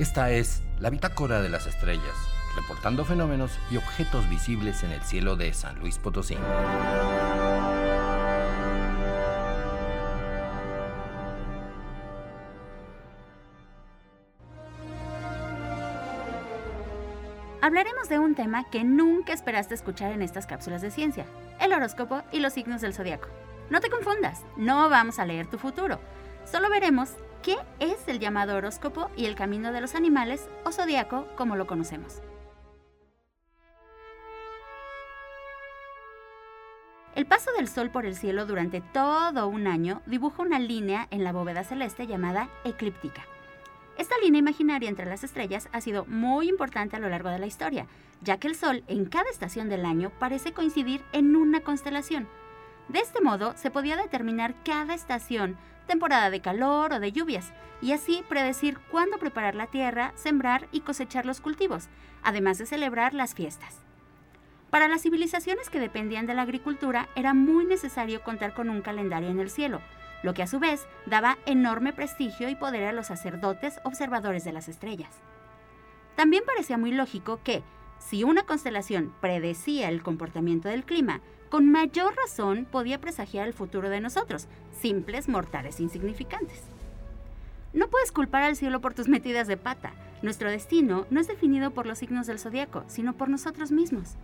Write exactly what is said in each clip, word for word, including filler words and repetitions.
Esta es la bitácora de las estrellas, reportando fenómenos y objetos visibles en el cielo de San Luis Potosí. Hablaremos de un tema que nunca esperaste escuchar en estas cápsulas de ciencia, el horóscopo y los signos del zodiaco. No te confundas, no vamos a leer tu futuro, solo veremos qué es el llamado horóscopo y el camino de los animales o zodiaco como lo conocemos. El paso del sol por el cielo durante todo un año dibuja una línea en la bóveda celeste llamada eclíptica. Esta línea imaginaria entre las estrellas ha sido muy importante a lo largo de la historia, ya que el Sol en cada estación del año parece coincidir en una constelación. De este modo, se podía determinar cada estación, temporada de calor o de lluvias, y así predecir cuándo preparar la tierra, sembrar y cosechar los cultivos, además de celebrar las fiestas. Para las civilizaciones que dependían de la agricultura, era muy necesario contar con un calendario en el cielo, lo que a su vez daba enorme prestigio y poder a los sacerdotes observadores de las estrellas. También parecía muy lógico que, si una constelación predecía el comportamiento del clima, con mayor razón podía presagiar el futuro de nosotros, simples mortales insignificantes. No puedes culpar al cielo por tus metidas de pata. Nuestro destino no es definido por los signos del zodiaco, sino por nosotros mismos.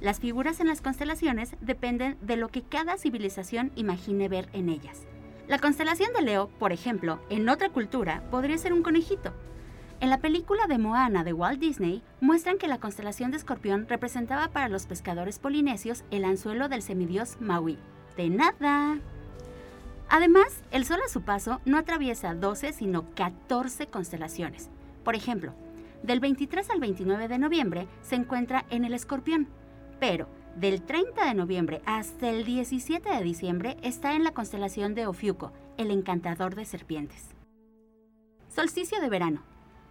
Las figuras en las constelaciones dependen de lo que cada civilización imagine ver en ellas. La constelación de Leo, por ejemplo, en otra cultura, podría ser un conejito. En la película de Moana de Walt Disney, muestran que la constelación de Escorpión representaba para los pescadores polinesios el anzuelo del semidios Maui. ¡De nada! Además, el Sol a su paso no atraviesa doce, sino catorce constelaciones. Por ejemplo, del veintitrés al veintinueve de noviembre se encuentra en el Escorpión, pero del treinta de noviembre hasta el diecisiete de diciembre está en la constelación de Ofiuco, el encantador de serpientes. Solsticio de verano.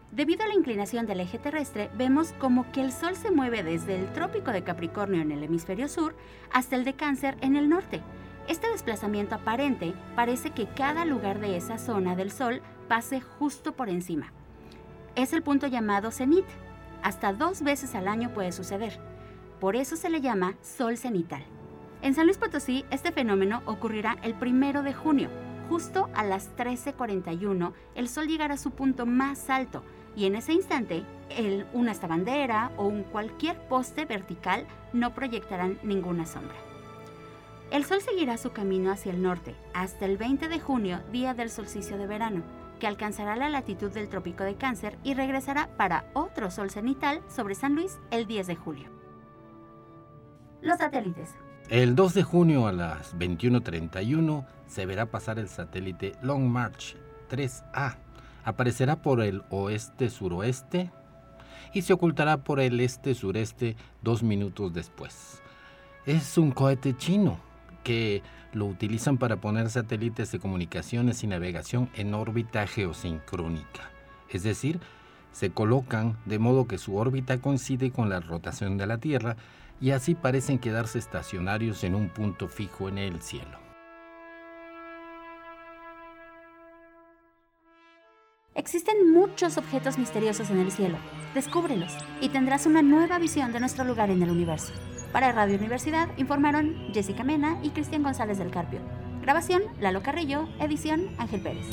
Debido a la inclinación del eje terrestre, vemos como que el Sol se mueve desde el Trópico de Capricornio en el hemisferio sur hasta el de Cáncer en el norte. Este desplazamiento aparente parece que cada lugar de esa zona del Sol pase justo por encima. Es el punto llamado cenit. Hasta dos veces al año puede suceder. Por eso se le llama sol cenital. En San Luis Potosí, este fenómeno ocurrirá el primero de junio. Justo a las trece cuarenta y uno, el sol llegará a su punto más alto y en ese instante, el, una estabandera o un cualquier poste vertical no proyectarán ninguna sombra. El sol seguirá su camino hacia el norte hasta el veinte de junio, día del solsticio de verano, que alcanzará la latitud del Trópico de Cáncer y regresará para otro sol cenital sobre San Luis el diez de julio. Los satélites. El dos de junio a las veintiuno treinta y uno se verá pasar el satélite Long March tres A. Aparecerá por el oeste-suroeste y se ocultará por el este-sureste dos minutos después. Es un cohete chino que lo utilizan para poner satélites de comunicaciones y navegación en órbita geosincrónica. Es decir, se colocan de modo que su órbita coincide con la rotación de la Tierra y así parecen quedarse estacionarios en un punto fijo en el cielo. Existen muchos objetos misteriosos en el cielo. Descúbrelos y tendrás una nueva visión de nuestro lugar en el universo. Para Radio Universidad informaron Jessica Mena y Cristian González del Carpio. Grabación, Lalo Carrillo. Edición, Ángel Pérez.